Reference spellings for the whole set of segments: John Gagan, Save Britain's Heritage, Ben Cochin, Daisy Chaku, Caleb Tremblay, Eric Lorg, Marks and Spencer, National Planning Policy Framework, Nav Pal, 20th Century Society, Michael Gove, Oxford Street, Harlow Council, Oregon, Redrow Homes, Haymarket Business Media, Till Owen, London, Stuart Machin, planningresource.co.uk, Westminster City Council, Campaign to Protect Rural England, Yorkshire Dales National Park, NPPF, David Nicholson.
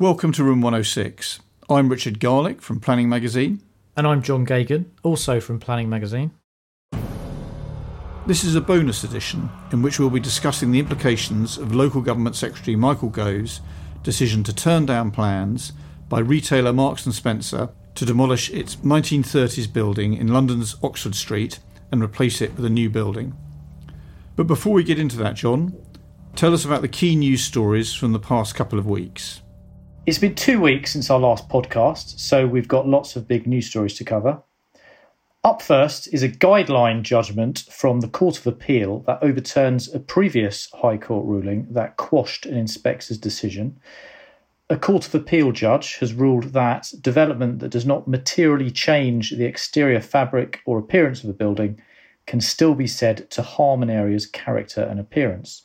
Welcome to Room 106. I'm Richard Garlick from Planning magazine. And I'm John Gagan, also from Planning magazine. This is a bonus edition in which we'll be discussing the implications of Local Government Secretary Michael Gove's decision to turn down plans by retailer Marks and Spencer to demolish its 1930s building in London's Oxford Street and replace it with a new building. But before we get into that, John, tell us about the key news stories from the past couple of weeks. It's been 2 weeks since our last podcast, so we've got lots of big news stories to cover. Up first is a guideline judgment from the Court of Appeal that overturns a previous High Court ruling that quashed an inspector's decision. A Court of Appeal judge has ruled that development that does not materially change the exterior fabric or appearance of a building can still be said to harm an area's character and appearance.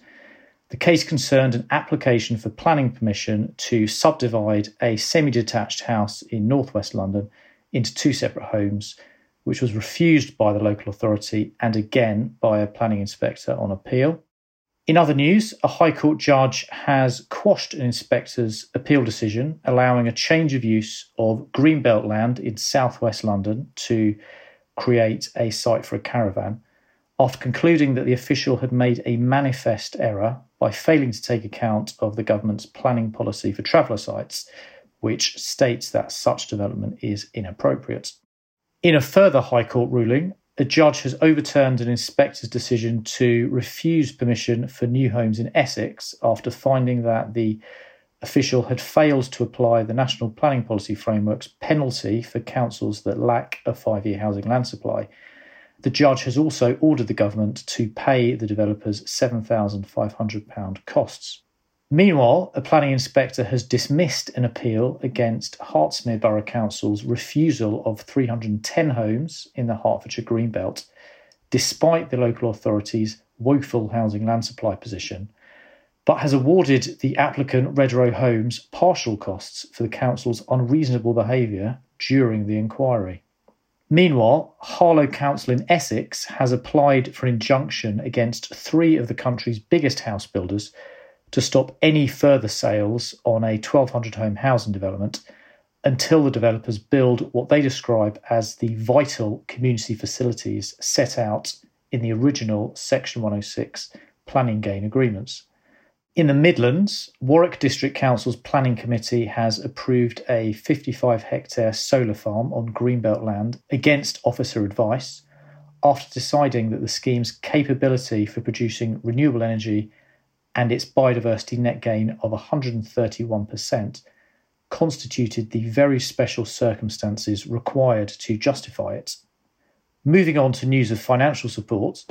The case concerned an application for planning permission to subdivide a semi-detached house in northwest London into two separate homes, which was refused by the local authority and again by a planning inspector on appeal. In other news, a High Court judge has quashed an inspector's appeal decision, allowing a change of use of greenbelt land in southwest London to create a site for a caravan, after concluding that the official had made a manifest error by failing to take account of the government's planning policy for traveller sites, which states that such development is inappropriate. In a further High Court ruling, a judge has overturned an inspector's decision to refuse permission for new homes in Essex after finding that the official had failed to apply the National Planning Policy Framework's penalty for councils that lack a 5-year housing land supply. The judge has also ordered the government to pay the developers £7,500 costs. Meanwhile, a planning inspector has dismissed an appeal against Hartsmere Borough Council's refusal of 310 homes in the Hertfordshire Greenbelt, despite the local authority's woeful housing land supply position, but has awarded the applicant Redrow Homes partial costs for the council's unreasonable behaviour during the inquiry. Meanwhile, Harlow Council in Essex has applied for an injunction against three of the country's biggest house builders to stop any further sales on a 1,200-home housing development until the developers build what they describe as the vital community facilities set out in the original Section 106 planning gain agreements. In the Midlands, Warwick District Council's Planning Committee has approved a 55-hectare solar farm on greenbelt land against officer advice after deciding that the scheme's capability for producing renewable energy and its biodiversity net gain of 131% constituted the very special circumstances required to justify it. Moving on to news of financial support,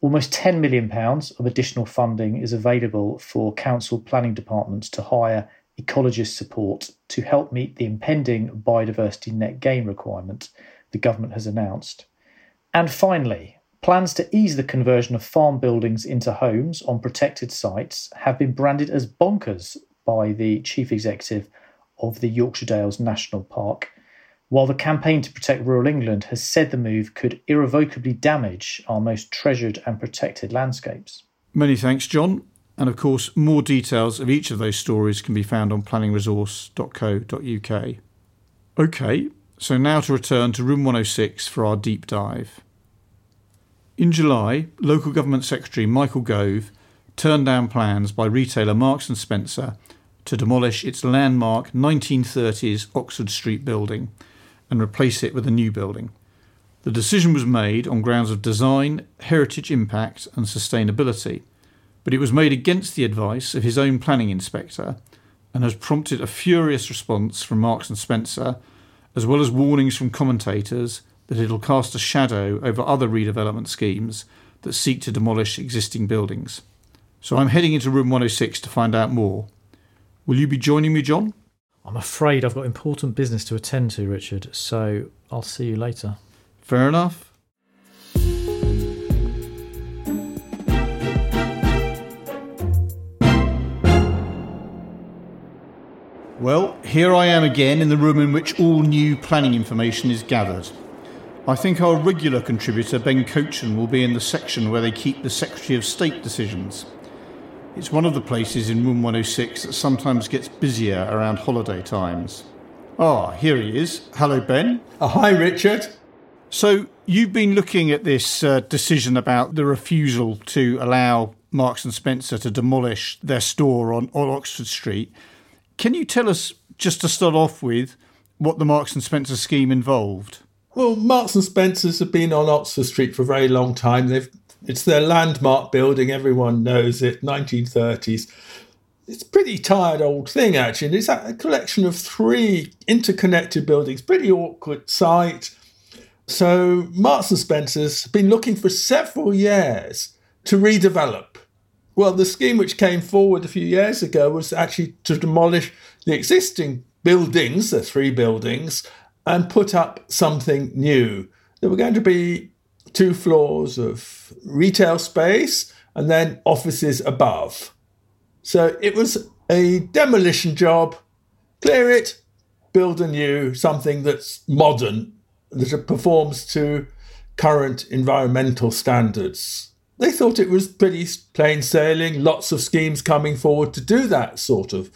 almost £10 million of additional funding is available for council planning departments to hire ecologist support to help meet the impending biodiversity net gain requirement the government has announced. And finally, plans to ease the conversion of farm buildings into homes on protected sites have been branded as bonkers by the chief executive of the Yorkshire Dales National Park, while the Campaign to Protect Rural England has said the move could irrevocably damage our most treasured and protected landscapes. Many thanks, John. And of course, more details of each of those stories can be found on planningresource.co.uk. OK, so now to return to Room 106 for our deep dive. In July, Local Government Secretary Michael Gove turned down plans by retailer Marks and Spencer to demolish its landmark 1930s Oxford Street building and replace it with a new building. The decision was made on grounds of design, heritage impact and sustainability, but it was made against the advice of his own planning inspector and has prompted a furious response from Marks and Spencer, as well as warnings from commentators that it'll cast a shadow over other redevelopment schemes that seek to demolish existing buildings. So I'm heading into Room 106 to find out more. Will you be joining me, John? I'm afraid I've got important business to attend to, Richard, so I'll see you later. Fair enough. Well, here I am again in the room in which all new planning information is gathered. I think our regular contributor Ben Cochin will be in the section where they keep the Secretary of State decisions. It's one of the places in Room 106 that sometimes gets busier around holiday times. Ah, here he is. Hello, Ben. Oh, hi, Richard. So you've been looking at this decision about the refusal to allow Marks and Spencer to demolish their store on Oxford Street. Can you tell us, just to start off with, what the Marks and Spencer scheme involved? Well, Marks and Spencers have been on Oxford Street for a very long time. It's their landmark building, everyone knows it, 1930s. It's a pretty tired old thing, actually. It's a collection of three interconnected buildings, pretty awkward site. So Marks and Spencers have been looking for several years to redevelop. Well, the scheme which came forward a few years ago was actually to demolish the existing buildings, the three buildings, and put up something new. There were going to be 2 floors of retail space and then offices above. So it was a demolition job, clear it, build anew, something that's modern, that performs to current environmental standards. They thought it was pretty plain sailing, lots of schemes coming forward to do that sort of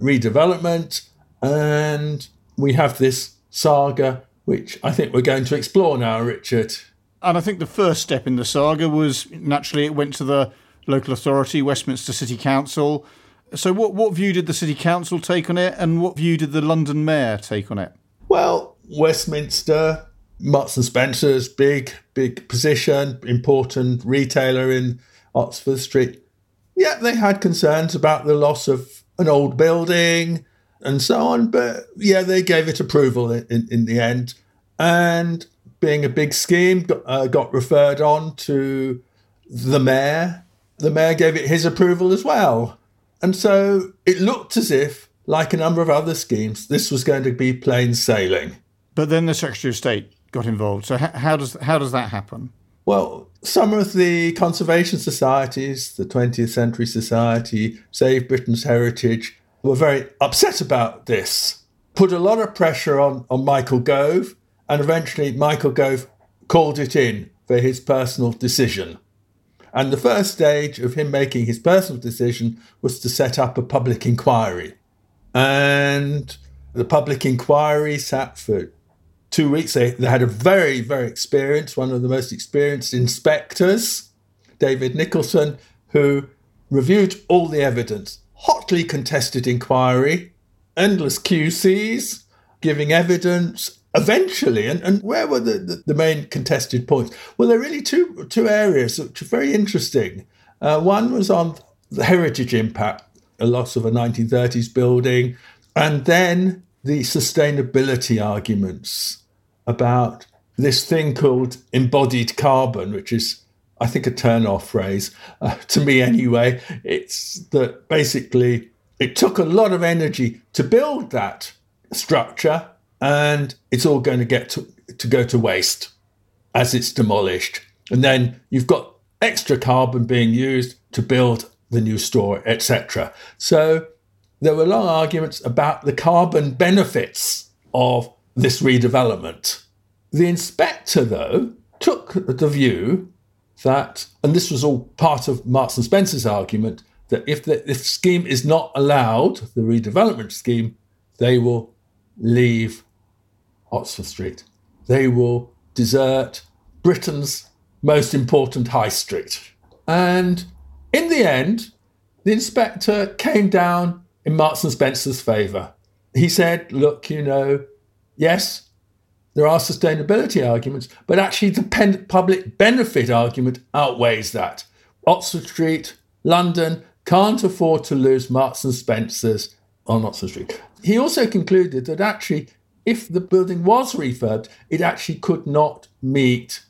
redevelopment. And we have this saga, which I think we're going to explore now, Richard. And I think the first step in the saga was, naturally, it went to the local authority, Westminster City Council. So what view did the City Council take on it, and what view did the London Mayor take on it? Well, Westminster, Marks and Spencer's big position, important retailer in Oxford Street. Yeah, they had concerns about the loss of an old building and so on, but yeah, they gave it approval in the end. And being a big scheme, got referred on to the mayor. The mayor gave it his approval as well. And so it looked as if, like a number of other schemes, this was going to be plain sailing. But then the Secretary of State got involved. So how does that happen? Well, some of the conservation societies, the 20th Century Society, Save Britain's Heritage, were very upset about this, put a lot of pressure on Michael Gove, and eventually Michael Gove called it in for his personal decision. And the first stage of him making his personal decision was to set up a public inquiry. And the public inquiry sat for 2 weeks. They had a very, very experienced, one of the most experienced inspectors, David Nicholson, who reviewed all the evidence. Hotly contested inquiry, endless QCs, giving evidence eventually. And where were the main contested points? Well, there are really two areas which are very interesting. One was on the heritage impact, a loss of a 1930s building, and then the sustainability arguments about this thing called embodied carbon, which is, I think, a turn-off phrase, to me anyway. It's that basically it took a lot of energy to build that structure, and it's all going to get to go to waste as it's demolished. And then you've got extra carbon being used to build the new store, etc. So there were long arguments about the carbon benefits of this redevelopment. The inspector, though, took the view that, and this was all part of Marks and Spencer's argument, that if the scheme is not allowed, the redevelopment scheme, they will leave Oxford Street. They will desert Britain's most important high street. And in the end, the inspector came down in Marks and Spencer's favour. He said, look, yes, there are sustainability arguments, but actually the public benefit argument outweighs that. Oxford Street, London, can't afford to lose Marks and Spencer's on Oxford Street. He also concluded that actually, if the building was refurbed, it actually could not meet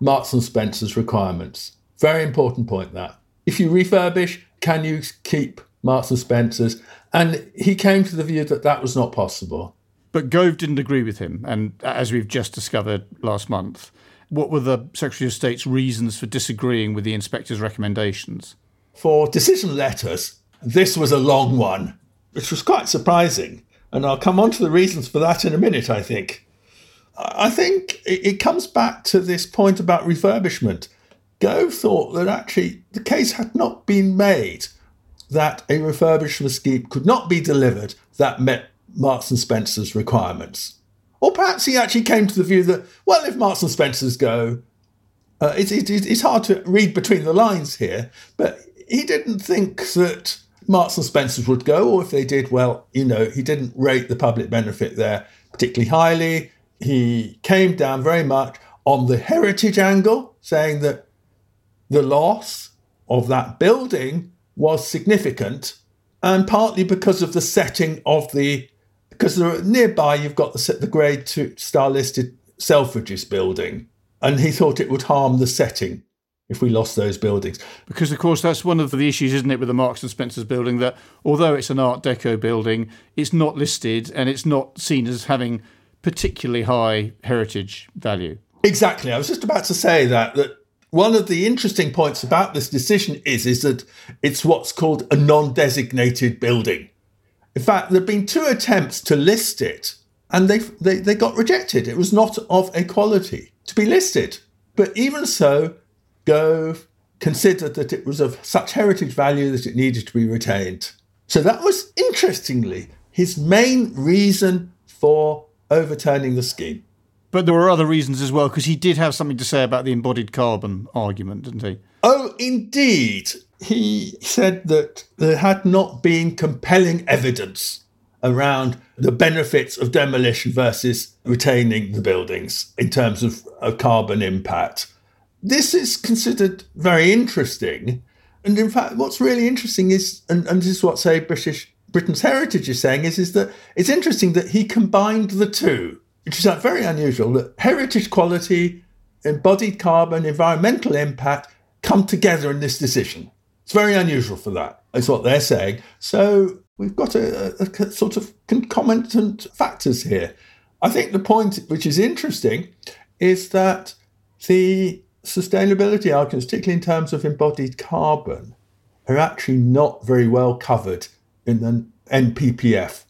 Marks and Spencer's requirements. Very important point, that. If you refurbish, can you keep Marks and Spencer's? And he came to the view that that was not possible. But Gove didn't agree with him, and as we've just discovered last month, what were the Secretary of State's reasons for disagreeing with the inspector's recommendations? For decision letters, this was a long one, which was quite surprising. And I'll come on to the reasons for that in a minute, I think. I think it comes back to this point about refurbishment. Gove thought that actually the case had not been made that a refurbishment scheme could not be delivered that met Marks and Spencer's requirements. Or perhaps he actually came to the view that, well, if Marks and Spencer's go, it's hard to read between the lines here, but he didn't think that Marks and Spencer's would go, or if they did, well, you know, he didn't rate the public benefit there particularly highly. He came down very much on the heritage angle, saying that the loss of that building was significant, and partly because of the setting of the... Because nearby you've got the Grade 2 star-listed Selfridge's building, and he thought it would harm the setting if we lost those buildings. Because, of course, that's one of the issues, isn't it, with the Marks and Spencer's building, that although it's an Art Deco building, it's not listed and it's not seen as having particularly high heritage value. Exactly. I was just about to say that one of the interesting points about this decision is that it's what's called a non-designated building. In fact, there have been two attempts to list it, and they got rejected. It was not of a quality to be listed. But even so, Gove considered that it was of such heritage value that it needed to be retained. So that was, interestingly, his main reason for overturning the scheme. But there were other reasons as well, because he did have something to say about the embodied carbon argument, didn't he? Oh, indeed. He said that there had not been compelling evidence around the benefits of demolition versus retaining the buildings in terms of carbon impact. This is considered very interesting. And in fact, what's really interesting is, and this is what, say, Britain's Heritage is saying, is that it's interesting that he combined the two, which is very unusual, that heritage quality, embodied carbon, environmental impact come together in this decision. It's very unusual for that, is what they're saying. So we've got a sort of concomitant factors here. I think the point which is interesting is that the sustainability arguments, particularly in terms of embodied carbon, are actually not very well covered in the NPPF.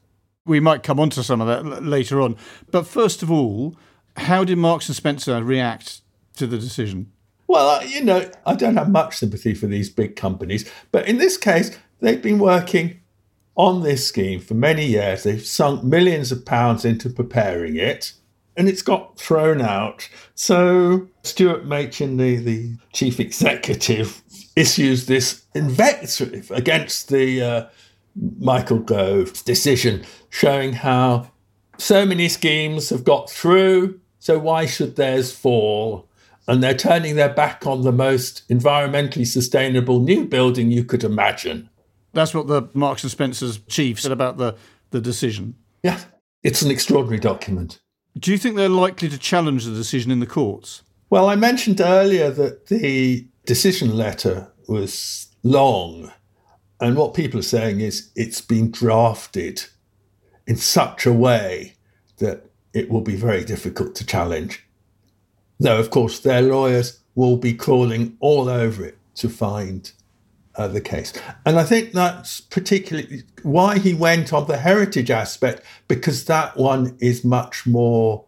We might come on to some of that later on. But first of all, how did Marks and Spencer react to the decision? Well, you know, I don't have much sympathy for these big companies, but in this case, they've been working on this scheme for many years. They've sunk millions of pounds into preparing it, and it's got thrown out. So Stuart Machin, the chief executive, issues this invective against the Michael Gove decision, showing how so many schemes have got through, so why should theirs fall? And they're turning their back on the most environmentally sustainable new building you could imagine. That's what the Marks and Spencer's chief said about the decision. Yeah, it's an extraordinary document. Do you think they're likely to challenge the decision in the courts? Well, I mentioned earlier that the decision letter was long. And what people are saying is it's been drafted in such a way that it will be very difficult to challenge. Though, of course, their lawyers will be crawling all over it to find the case. And I think that's particularly why he went on the heritage aspect, because that one is much more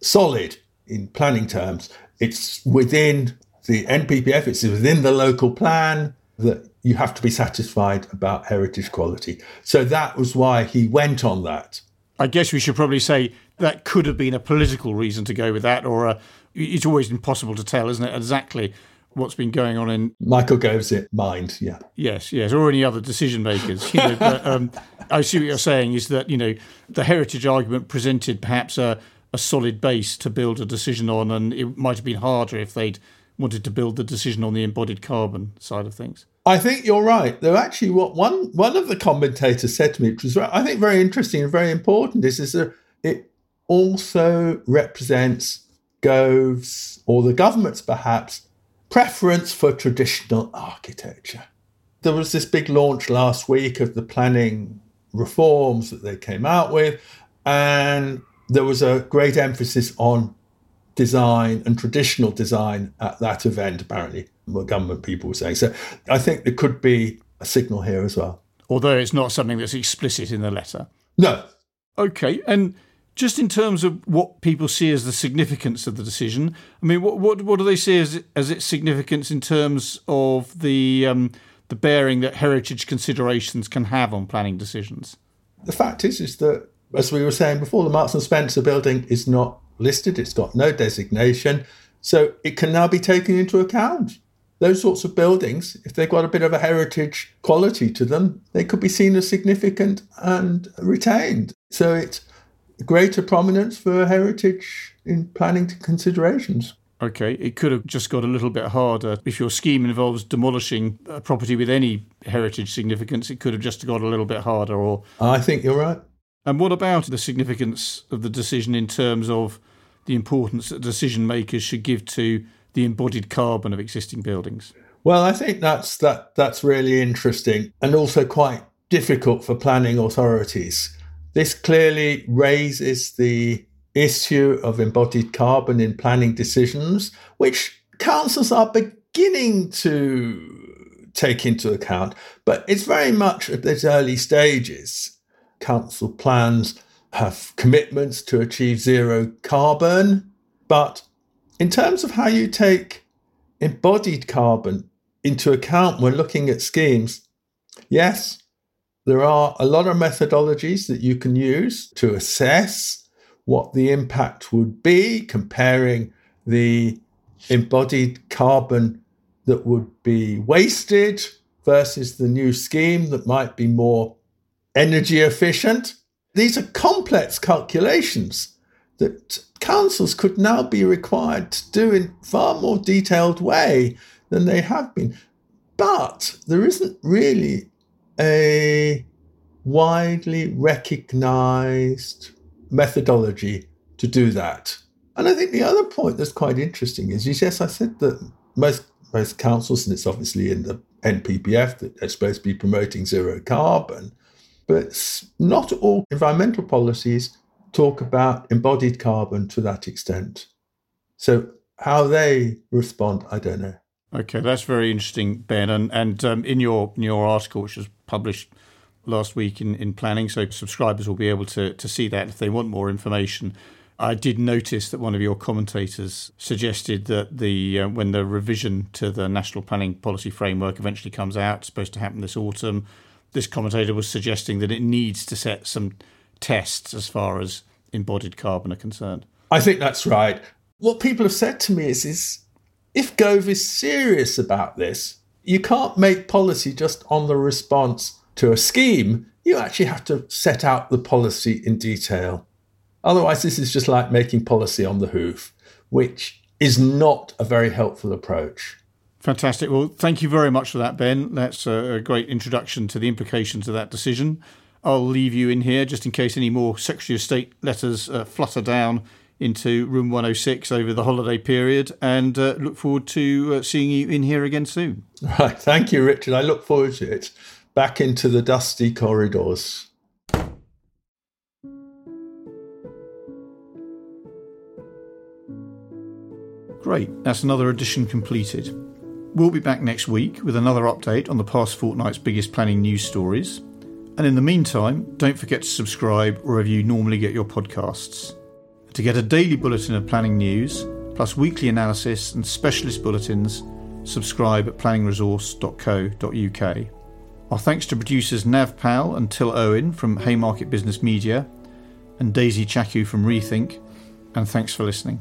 solid in planning terms. It's within the NPPF, it's within the local plan that you have to be satisfied about heritage quality. So that was why he went on that. I guess we should probably say that could have been a political reason to go with that, or it's always impossible to tell, isn't it, exactly what's been going on in... Michael Gove's mind, yeah. Yes, or any other decision-makers. You know, but, I see what you're saying is that, you know, the heritage argument presented perhaps a solid base to build a decision on, and it might have been harder if they'd wanted to build the decision on the embodied carbon side of things. I think you're right. Though actually what one of the commentators said to me, which was, I think, very interesting and very important, is that it also represents Gove's, or the government's perhaps, preference for traditional architecture. There was this big launch last week of the planning reforms that they came out with, and there was a great emphasis on design and traditional design at that event, apparently, what government people were saying. So I think there could be a signal here as well. Although it's not something that's explicit in the letter. No. OK, and... just in terms of what people see as the significance of the decision, I mean, what do they see as its significance in terms of the the bearing that heritage considerations can have on planning decisions? The fact is that, as we were saying before, the Marks and Spencer building is not listed. It's got no designation. So it can now be taken into account. Those sorts of buildings, if they've got a bit of a heritage quality to them, they could be seen as significant and retained. So it's greater prominence for heritage in planning considerations. OK, it could have just got a little bit harder. If your scheme involves demolishing a property with any heritage significance, it could have just got a little bit harder. Or I think you're right. And what about the significance of the decision in terms of the importance that decision makers should give to the embodied carbon of existing buildings? Well, I think that's really interesting and also quite difficult for planning authorities. This clearly raises the issue of embodied carbon in planning decisions, which councils are beginning to take into account, but it's very much at its early stages. Council plans have commitments to achieve zero carbon, but in terms of how you take embodied carbon into account when looking at schemes, yes, there are a lot of methodologies that you can use to assess what the impact would be, comparing the embodied carbon that would be wasted versus the new scheme that might be more energy efficient. These are complex calculations that councils could now be required to do in far more detailed way than they have been. But there isn't really a widely recognised methodology to do that. And I think the other point that's quite interesting is, yes, I said that most councils, and it's obviously in the NPPF that they're supposed to be promoting zero carbon, but not all environmental policies talk about embodied carbon to that extent. So how they respond, I don't know. Okay, that's very interesting, Ben. And in your article, which was published last week in planning, so subscribers will be able to see that if they want more information. I did notice that one of your commentators suggested that when the revision to the National Planning Policy Framework eventually comes out, it's supposed to happen this autumn, this commentator was suggesting that it needs to set some tests as far as embodied carbon are concerned. I think that's right. What people have said to me is if Gove is serious about this, you can't make policy just on the response to a scheme. You actually have to set out the policy in detail. Otherwise, this is just like making policy on the hoof, which is not a very helpful approach. Fantastic. Well, thank you very much for that, Ben. That's a great introduction to the implications of that decision. I'll leave you in here just in case any more Secretary of State letters flutter down into Room 106 over the holiday period, and look forward to seeing you in here again soon. Right. Thank you, Richard. I look forward to it. Back into the dusty corridors. Great, that's another edition completed. We'll be back next week with another update on the past fortnight's biggest planning news stories. And in the meantime, don't forget to subscribe wherever you normally get your podcasts. To get a daily bulletin of planning news, plus weekly analysis and specialist bulletins, subscribe at planningresource.co.uk. Our thanks to producers Nav Pal and Till Owen from Haymarket Business Media and Daisy Chaku from Rethink, and thanks for listening.